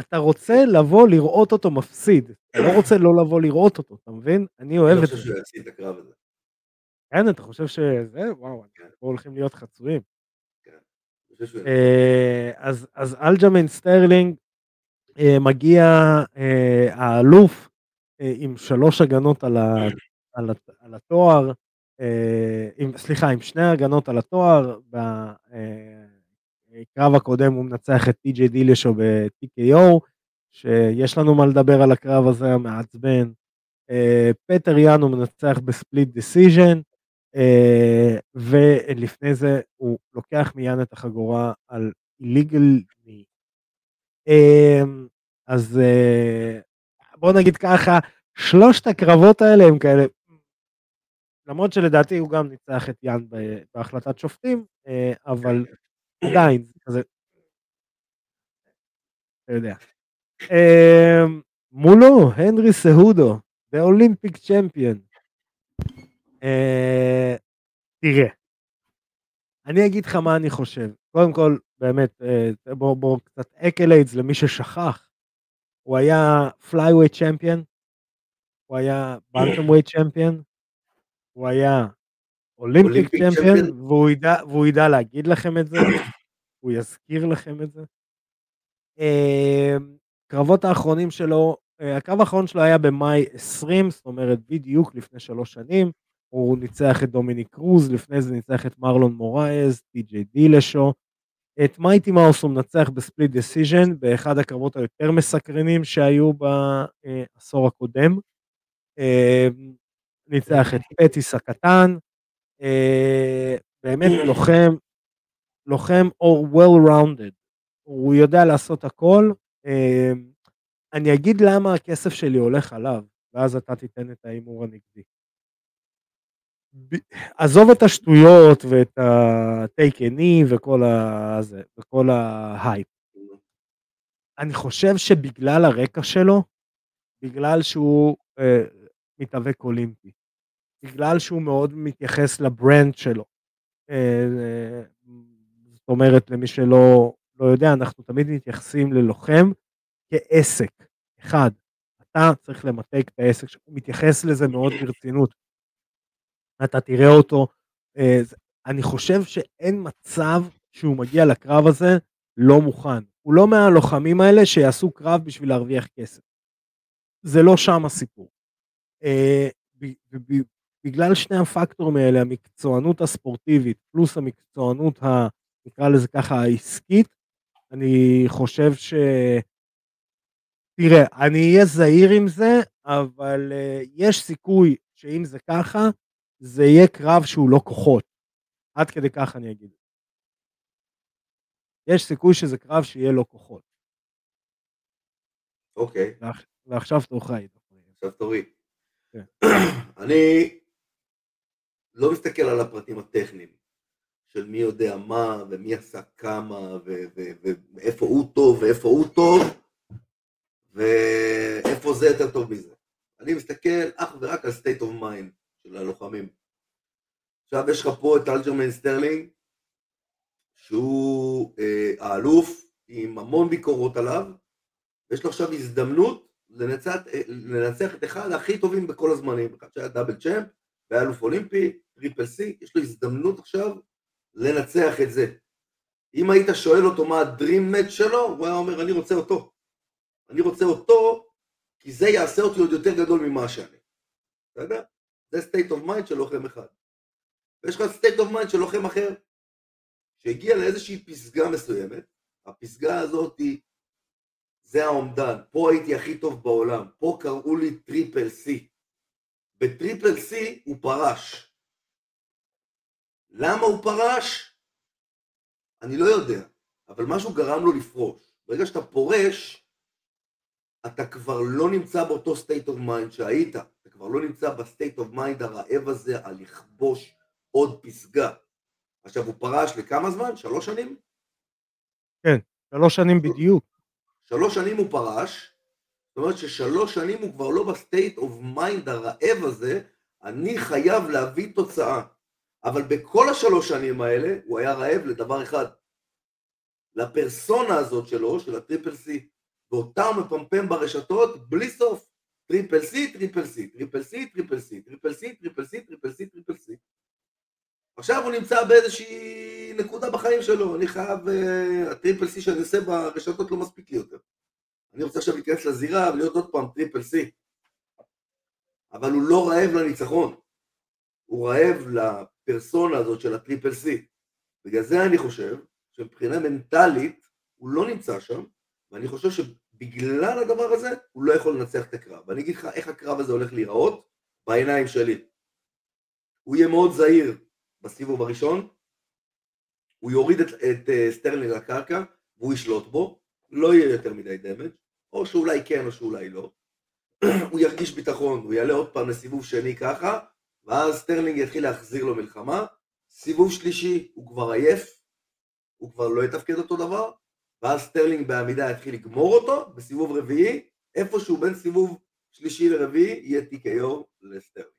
אתה רוצה לבוא לראות אותו מפסיד. אתה לא רוצה לא לבוא לראות אותו. אתה מבין? אני אוהב את זה. אני חושב שהוא יפסיד את הקרב הזה. כן, אתה חושב שזה? וואו, פה הולכים להיות חצויים. אז אלג'מיין סטרלינג מגיע האלוף עם 3 הגנות על התואר, סליחה, עם 2 הגנות על התואר. בקרב הקודם הוא מנצח את TJ דילשו ב-TKO, שיש לנו מה לדבר על הקרב הזה המעצבן. פיטר יאן הוא מנצח בספליט דיסיז'ן, ולפני זה הוא לוקח מיין את החגורה על illegal knee. אז בואו נגיד ככה, 3 הקרבות האלה הם כאלה, למרות שלדעתי הוא גם ניצח את יאן בהחלטת שופטים, אבל עדיין, אז אתה יודע. מולו, הנרי סהודו, the Olympic champion. תראה, אני אגיד לך מה אני חושב. קודם כל, באמת, בואו קצת אקליידס למי ששכח. הוא היה flyweight champion, הוא היה bantamweight champion, הוא היה olympic champion, והוא ידע להגיד לכם את זה, הוא יזכיר לכם את זה. קרבות האחרונים שלו, הקרב האחרון שלו היה במאי 20, זאת אומרת בדיוק לפני 3 שנים, הוא ניצח את דומיניק קרוז, לפני זה ניצח את מרלון מורייז, טי.ג'יי דילשו, את מייטי מאוס הוא מנצח בספליט דיסיז'ן, באחד הקרבות היותר מסקרנים שהיו בעשור הקודם, ניצח את פטיס הקטן, באמת לוחם or well-rounded, הוא יודע לעשות הכל. אני אגיד למה הכסף שלי הולך עליו, ואז אתה תיתן את האימור הנגדי. עזוב את השטויות ואת הטייקני וכל ההייפ. אני חושב שבגלל הרקע שלו, בגלל שהוא מתאבק אולימפי, בגלל שהוא מאוד מתייחס לברנד שלו, זאת אומרת, למי שלא יודע, אנחנו תמיד מתייחסים ללוחם כעסק. אחד, אתה צריך למתק את העסק, הוא מתייחס לזה מאוד ברצינות. אתה תראה אותו, אני חושב שאין מצב שהוא מגיע לקרב הזה לא מוכן. הוא לא מהלוחמים האלה שיעשו קרב בשביל להרוויח כסף. זה לא שם הסיפור. בגלל שני הפקטורים האלה, המקצוענות הספורטיבית פלוס המקצוענות נקרא לזה ככה העסקית, אני חושב ש... תראה, אני אהיה זהיר עם זה, אבל יש סיכוי שאם זה ככה, זה יהיה קרב שהוא לא כוחות. עד כדי כך אני אגיד. יש סיכוי שזה קרב שיהיה לא כוחות. אוקיי. ועכשיו תורך איתו. עכשיו תורי. אני לא מסתכל על הפרטים הטכניים, של מי יודע מה, ומי עשה כמה, ואיפה הוא טוב, ואיפה הוא טוב, ואיפה זה יותר טוב מזה. אני מסתכל אך ורק על state of mind של הלוחמים. עכשיו יש לך פה את אלג'רמן סטרלינג, שהוא האלוף עם המון ביקורות עליו, ויש לו עכשיו הזדמנות לנצח את אחד הכי טובים בכל הזמנים, אחד שהיה דאבל צ'אמפ, והיה אלוף אולימפי, טריפל סי, יש לו הזדמנות עכשיו לנצח את זה. אם היית שואל אותו מה הדרים מאץ' שלו, הוא היה אומר אני רוצה אותו. אני רוצה אותו, כי זה יעשה אותי עוד יותר גדול ממה שאני. אתה יודע? זה state of mind של לוחם אחד. ויש לך state of mind של לוחם אחר, שהגיע לאיזושהי פסגה מסוימת, הפסגה הזאת היא, זה העומדן, פה הייתי הכי טוב בעולם, פה קראו לי טריפל סי. בטריפל סי הוא פרש. למה הוא פרש? אני לא יודע, אבל משהו גרם לו לפרוש. ברגע שאתה פורש, אתה כבר לא נמצא באותו state of mind שהיית, אתה כבר לא נמצא בסטייט אוף מיינד הרעב הזה על לכבוש עוד פסגה. עכשיו הוא פרש לכמה זמן? 3 שנים? כן, 3 שנים בדיוק. 3 שנים הוא פרש, זאת אומרת ש3 שנים הוא כבר לא בסטייט אוף מיינד הרעב הזה, אני חייב להביא תוצאה. אבל בכל ה3 שנים האלה הוא היה רעב לדבר אחד, לפרסונה הזאת שלו, של הטריפל סי, ואותה הוא מפמפם ברשתות בלי סוף, טריפל סי, טריפל סי, טריפל סי, טריפל סי, טריפל סי, טריפל סי, טריפל סי, טריפל סי. עכשיו הוא נמצא באיזושהי נקודה בחיים שלו, אני חייב, הטריפל סי שאני עושה ברשתות לא מספיק לי יותר. אני רוצה עכשיו להיכנס לזירה ולהיות עוד פעם טריפל סי. אבל הוא לא רעב לניצחון, הוא רעב לפרסונה הזאת של הטריפל סי. בגלל זה אני חושב שמבחינה מנטלית הוא לא נמצא שם, ואני חושב שבגלל הדבר הזה הוא לא יכול לנצח את הקרב. ואני אגיד לך איך הקרב הזה הולך להיראות בעיניים שלי. הוא יהיה מאוד זהיר בסיבוב הראשון, הוא יוריד את סטרלינג לקרקע, והוא ישלוט בו, לא יהיה יותר מדי דמג', או שאולי כן או שאולי לא. הוא ירגיש ביטחון, הוא יעלה עוד פעם לסיבוב שני ככה, ואז סטרלינג יתחיל להחזיר לו מלחמה. סיבוב שלישי הוא כבר עייף, הוא כבר לא יתפקד אותו דבר, ואז סטרלינג בעמידה יתחיל לגמור אותו, בסיבוב רביעי, איפשהו בין סיבוב שלישי לרביעי, יהיה TKO לסטרלינג.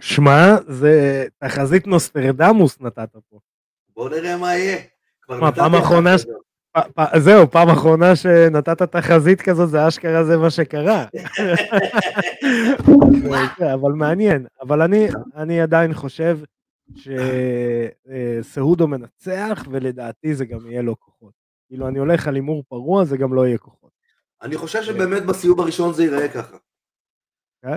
שמע, זה תחזית נוסטרדמוס נתת פה. בוא נראה מה יהיה. מה, פעם אחרונה שנתת תחזית כזאת, זה אשכרה זה מה שקרה. אבל מעניין, אבל אני עדיין חושב, שסהודו מנצח, ולדעתי זה גם יהיה לו כוחות. כאילו אני הולך על אימור פרוע, זה גם לא יהיה כוחות. אני חושב שבאמת בסיוב הראשון זה ייראה ככה. כן?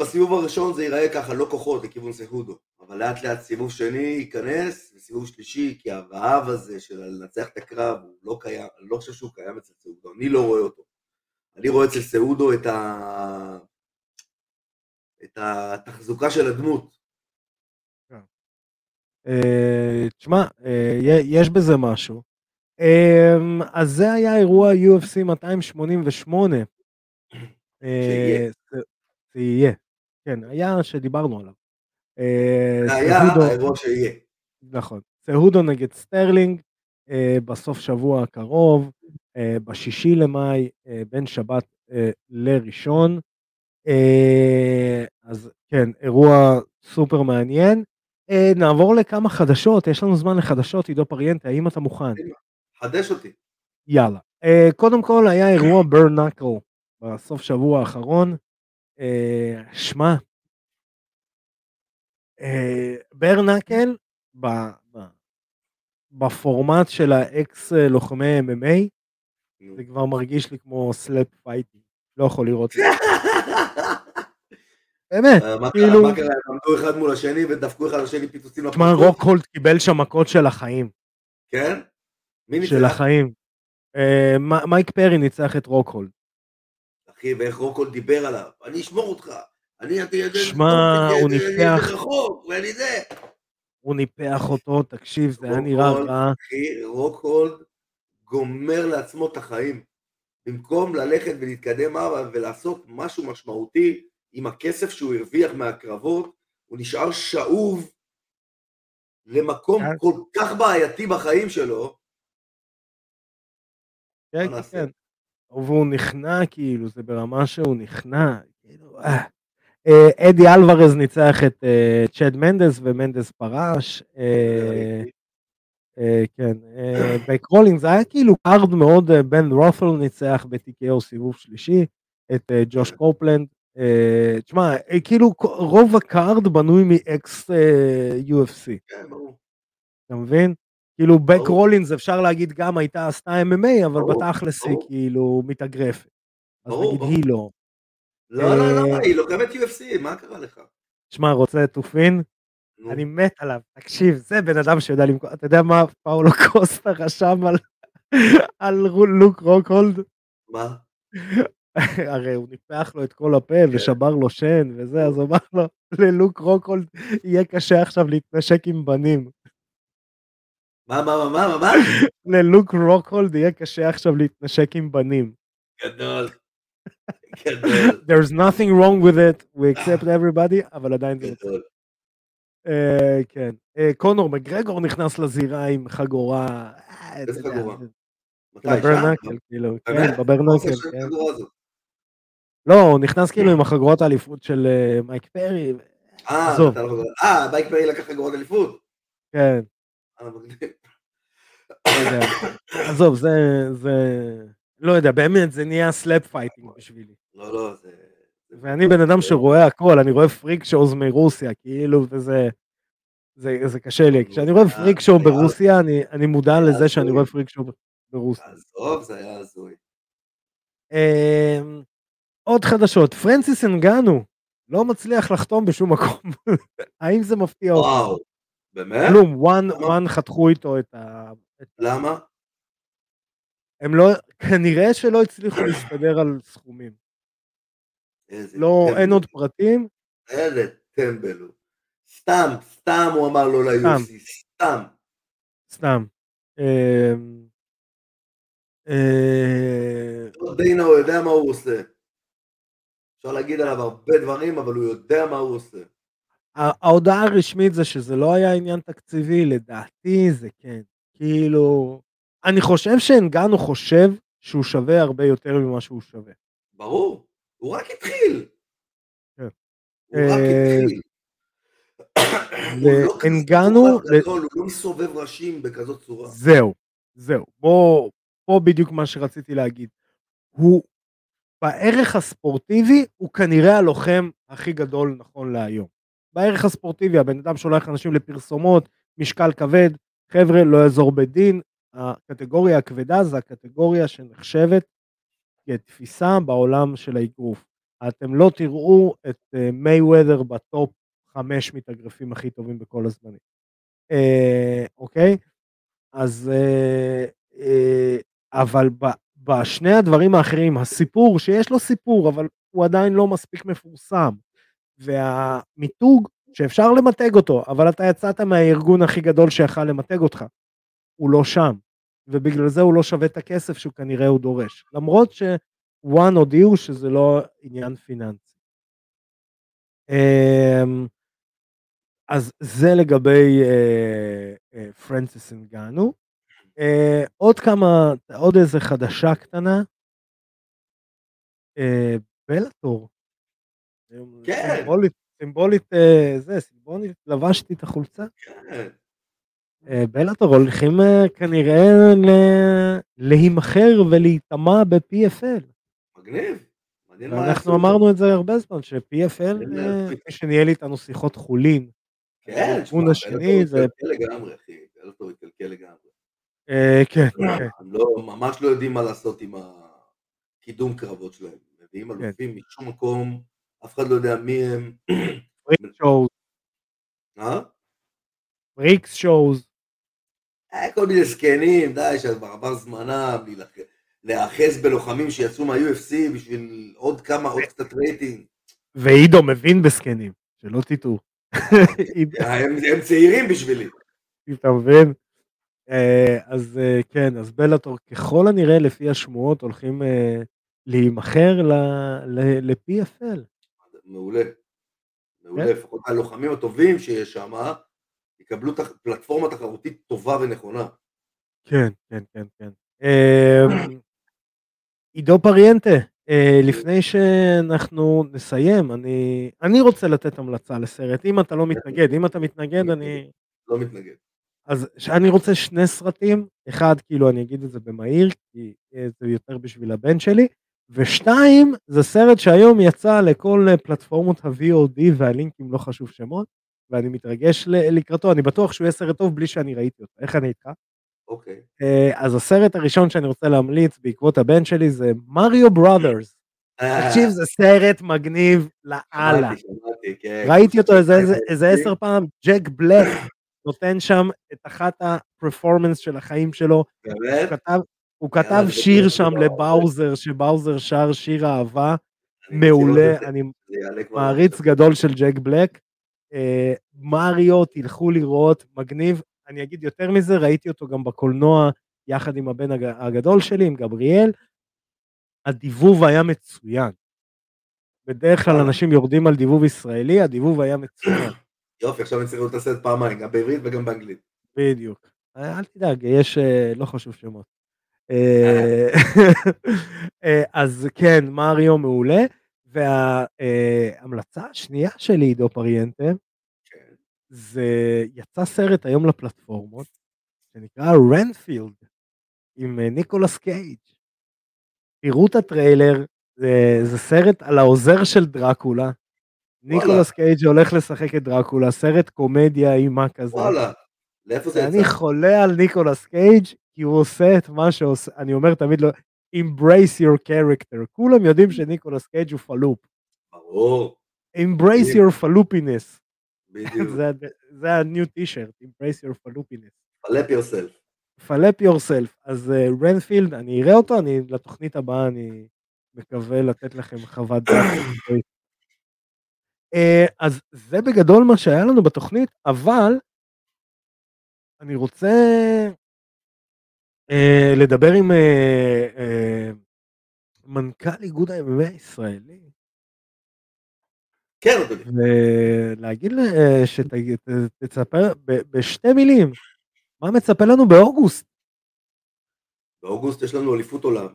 בסיוב הראשון זה ייראה ככה, לא כוחות לכיוון סהודו. אבל לאט לאט סיבוב שני ייכנס, וסיבוב שלישי, כי הרעב הזה של לנצח את הקרב, הוא לא קיים, אני לא חושב שהוא קיים אצל סהודו, אני לא רואה אותו. אני רואה אצל סהודו את התחזוקה של הדמות. תשמע, יש בזה משהו. אז זה היה אירוע UFC 288. שיהיה. כן, היה שדיברנו עליו. היה האירוע שיהיה. נכון. סהודו נגד סטרלינג, בסוף שבוע הקרוב, ב6 במאי, בין שבת לראשון. אז כן, אירוע סופר מעניין. נעבור לכמה חדשות, יש לנו זמן לחדשות, עידו פריאנטה, האם אתה מוכן? חדש אותי. יאללה. קודם כל היה אירוע ברנקל בסוף שבוע האחרון. שמע, ברנקל בפורמט של האקס לוחמי MMA, זה כבר מרגיש לי כמו סלאפ פייטינג, לא יכול לראות. באמת, כאילו... מה קרה, הם עמדו אחד מול השני ודפקו אחד לשני פיצוצים לפרקות. מה, רוק הולד קיבל שם מכות של החיים. כן? מי ניצח? של החיים. מייק פרי ניצח את רוק הולד. אחי, ואיך רוק הולד דיבר עליו? אני אשמור אותך. אני אתי ידן... שמע, הוא ניפח... ואני זה... הוא ניפח אותו, תקשיב, זה היה נראה רע. אחי, רוק הולד גומר לעצמו את החיים. במקום ללכת ולהתקדם ולעשות משהו משמעותי, עם הכסף שהוא הרוויח מהקרבות, הוא נשאר שאוב למקום כל כך בעייתי בחיים שלו. כן, כן. והוא נכנע, כאילו, זה ברמה שהוא נכנע. אדי אלוורז ניצח את צ'אד מנדס, ומנדס פרש. כן. בקרולינג, זה היה כאילו קארד מאוד, בן רופל ניצח ב-TKO סיבוב שלישי, את ג'וש קופלנד. תשמע, כאילו רוב הקארד בנוי מאקס UFC. כן, ברור. אתה מבין? כאילו בק רולינס אפשר להגיד גם הייתה עשתה MMA, אבל בתכלסי כאילו מתאגרפת. אז נגיד היא לא. לא, לא, לא, היא לוקחת UFC, מה קרה לך? תשמע, רוצה תופין? אני מת עליו, תקשיב, זה בן אדם שיודע למכור, אתה יודע מה פאולו קוסטה רשם על לוק רוקהולד? מה? הרי הוא ניפח לו את כל הפה ושבר לו שן וזה, אז אמר לו ללוק רוקהולד יהיה קשה עכשיו להתנשק עם בנים. מה? ללוק רוקהולד יהיה קשה עכשיו להתנשק עם בנים. גדול. There's nothing wrong with it, we accept everybody, אבל עדיין זה גדול. כן. קונור מגרגור נכנס לזירה עם חגורה. איזה חגורה? בברנקל, כאילו, כן, בברנקל, כן. לא, הוא נכנס כאילו עם החגורות האליפות של מייק פרי. מייק פרי לקח חגורות אליפות? כן. עזוב, זה... לא יודע, באמת זה נהיה סלאפ פייטינג בשבילי. לא, לא, זה... ואני בן אדם שרואה הכל, אני רואה פריק שעוז מרוסיה, כאילו, וזה... זה קשה לי. כשאני רואה פריק שהוא ברוסיה, אני מודע לזה שאני רואה פריק שהוא... אז טוב, זה היה הזוי. עוד חדשות, פרנסיס אנגנו לא מצליח לחתום בשום מקום. האם זה מפתיע אותך? וואו, באמת? כלום, וואן חתכו איתו את ה... למה? הם לא, כנראה שלא הצליחו להסתדר על סכומים. לא, אין עוד פרטים. איזה טמבל. סתם הוא אמר לו ליוסי, סתם. דינה הוא יודע מה הוא עושה, אפשר להגיד עליו הרבה דברים, אבל הוא יודע מה הוא עושה. ההודעה הרשמית זה שזה לא היה עניין תקציבי, לדעתי זה כן, כאילו אני חושב שאנגנו חושב שהוא שווה הרבה יותר ממה שהוא שווה. ברור, הוא רק התחיל. אנגנו הוא לא מסובב ראשים בכזאת צורה. זהו, פה בדיוק מה שרציתי להגיד, הוא בערך הספורטיבי, הוא כנראה הלוחם הכי גדול נכון להיום. בערך הספורטיבי, הבן אדם שולח אנשים לפרסומות, משקל כבד, חבר'ה לא יעזור בדין, הקטגוריה הכבדה זה הקטגוריה שנחשבת כתפיסה בעולם של האגרוף. אתם לא תראו את מייוודר בטופ 5 מתאגרפים הכי טובים בכל הזמנים. אוקיי? אז... אבל בשני הדברים האחרים, הסיפור שיש לו סיפור, אבל הוא עדיין לא מספיק מפורסם, והמיתוג שאפשר למתג אותו, אבל אתה יצאת מהארגון הכי גדול שיכל למתג אותך, הוא לא שם, ובגלל זה הוא לא שווה את הכסף שהוא כנראה הוא דורש, למרות שוואן הודיעו שזה לא עניין פיננסי. אז זה לגבי פרנסיס אנגנו. עוד איזה חדשה קטנה, בלטור, סימבולית לבשתי את החולצה, בלטור הולכים כנראה להימחר ולהיטמע ב-PFL, מגניב, אנחנו אמרנו את זה הרבה זמן, ש-PFL, שניהל איתנו שיחות חולין, כן, בלטור התקלקל לגמרי, כן, ממש לא יודעים מה לעשות עם הקידום קרבות שלהם, מביאים אלופים משום מקום, אף אחד לא יודע מי הם. בריקס שואוז. מה? בריקס שואוז. כל מיני זקנים, די, שעבר זמנה, בלי להיאחז בלוחמים שיצאו מה-UFC בשביל עוד כמה, עוד קצת רייטינג. ואידו מבין בזקנים, שלא תיתו. הם צעירים בשבילי. אתה מבין? אז כן, אז בלאטור ככל הנראה לפי השמועות הולכים להימחר ל-PFL. מעולה. מעולה, לפחות הלוחמים הטובים שיש שם, יקבלו פלטפורמה תחרותית טובה ונכונה. כן, כן, כן, כן. עידו פריאנטה, לפני שאנחנו נסיים, אני רוצה לתת המלצה לסרט, אם אתה לא מתנגד, אם אתה מתנגד, אני... לא מתנגד. אז אני רוצה שני סרטים, אחד, כאילו אני אגיד את זה במהיר, כי זה יותר בשביל הבן שלי, ושתיים, זה סרט שהיום יצא לכל פלטפורמות ה-VOD והלינקים לא חשוב שמות, ואני מתרגש לקראתו, אני בטוח שהוא יהיה סרט טוב בלי שאני ראיתי אותו, איך אני איתך? אוקיי. אז הסרט הראשון שאני רוצה להמליץ בעקבות הבן שלי זה מריו בראדרס. תקשיב, זה סרט מגניב לאללה. ראיתי אותו איזה 10 פעם, ג'ק בלק נותן שם את אחת הפרפורמנס של החיים שלו. הוא כתב שיר שם לבאוזר, שבאוזר שר שיר אהבה, מעולה, אני מעריץ גדול של ג'ק בלק. מריו, תלכו לראות, מגניב. אני אגיד יותר מזה, ראיתי אותו גם בקולנוע, יחד עם הבן הגדול שלי, עם גבריאל, הדיבוב היה מצוין. בדרך כלל אנשים יורדים על דיבוב ישראלי, הדיבוב היה מצוין. יופי, עכשיו אני צריך לראות את הסרט פעמיים, גם בעברית וגם באנגלית. בדיוק. אל תדאג, יש, לא חשוב שמות. אז כן, מריו מעולה, וההמלצה השנייה שלי, עידו פריאנטה, זה יצא סרט היום לפלטפורמות, שנקרא רנפילד, עם ניקולס קייג'. תראו את הטריילר, זה סרט על העוזר של דרקולה, ניקולס קייג' הולך לשחק את דרקולה, סרט קומדיה אימה כזה. וואלה, לאיפה זה יצא? אני חולה על ניקולס קייג' כי הוא עושה את מה שעושה, אני אומר תמיד לו, embrace your character, כולם יודעים שניקולס קייג' הוא פלופ. ברור. embrace your falupiness. זה ה-new t-shirt, embrace your falupiness. Falap yourself. Falap yourself. אז רנפילד, אני אראה אותו, לתוכנית הבאה אני מקווה לתת לכם חוות דעת. אז זה בגדול מה שהיה לנו בתוכנית, אבל אני רוצה לדבר עם מנכ"ל איגוד ה-MMA הישראלי, כן, אדוני. ולהגיד שתצפה בשתי מילים, מה מצפה לנו באוגוסט? באוגוסט יש לנו אליפות עולם.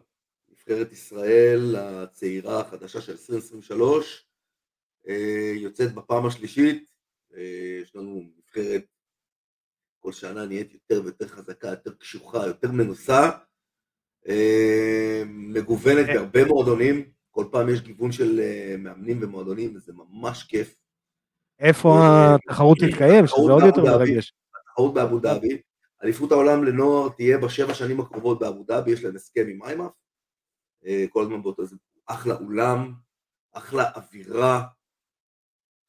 נבחרת ישראל, הצעירה החדשה של 2023, יוצאת בפעם השלישית, יש לנו נבחרת, כל שנה נהיית יותר ויותר חזקה, יותר קשוחה, יותר מנוסה, מגוונת בהרבה מועדונים, כל פעם יש גיוון של מאמנים ומועדונים, וזה ממש כיף. איפה התחרות תתקיים? שזה עוד יותר מרגש. התחרות באבו דאבי. אליפות העולם לנוער תהיה ב7 שנים הקרובות באבו דאבי, יש להם הסכם עם איימאף. כל הזמן באותו, זה אחלה אולם, אחלה אווירה,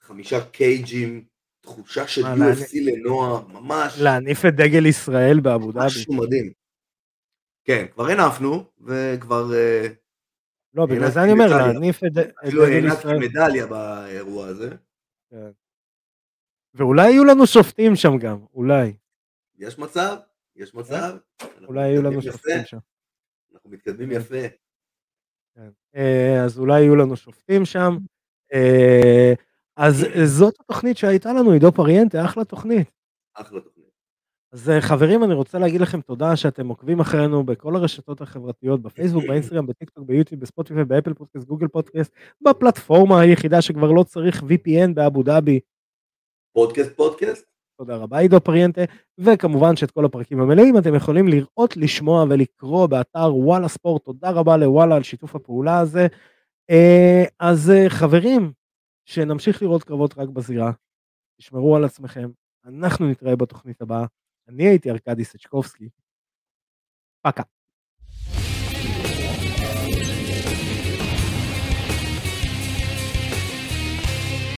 5 קייג'ים, תחושה של UFC לנוער, ממש. להניף את דגל ישראל באבו דאבי. משהו מדהים. כן, כבר הנפנו, וכבר... לא, בגלל זה אני אומר, להניף את דגל ישראל. הענקתי מדליה באירוע הזה. ואולי יהיו לנו שופטים שם גם, אולי. יש מצב, יש מצב. אולי יהיו לנו שופטים שם. אנחנו מתקדמים יפה. אז אולי יהיו לנו שופטים שם. אז זאת התוכנית שהייתה לנו, עידו פריאנטה, אחלה תוכנית. אחלה תוכנית. אז חברים, אני רוצה להגיד לכם תודה שאתם עוקבים אחרינו בכל הרשתות החברתיות, בפייסבוק, באינסטגרם, בטיקטוק, ביוטיוב, בספוטיפיי, באפל פודקאסט, גוגל פודקאסט, בפלטפורמה היחידה שכבר לא צריך VPN באבו דאבי. פודקאסט, פודקאסט. תודה רבה, עידו פריאנטה, וכמובן שאת כל הפרקים המלאים אתם יכולים לראות, לשמוע ולקרוא באתר וואלה ספורט. תודה רבה לוואלה על שיתוף הפעולה הזה. אז חברים, שנמשיך לראות קרבות רק בזירה, תשמרו על עצמכם, אנחנו נתראה בתוכנית הבאה. אני הייתי ארקדי סצ'קובסקי. פאקה.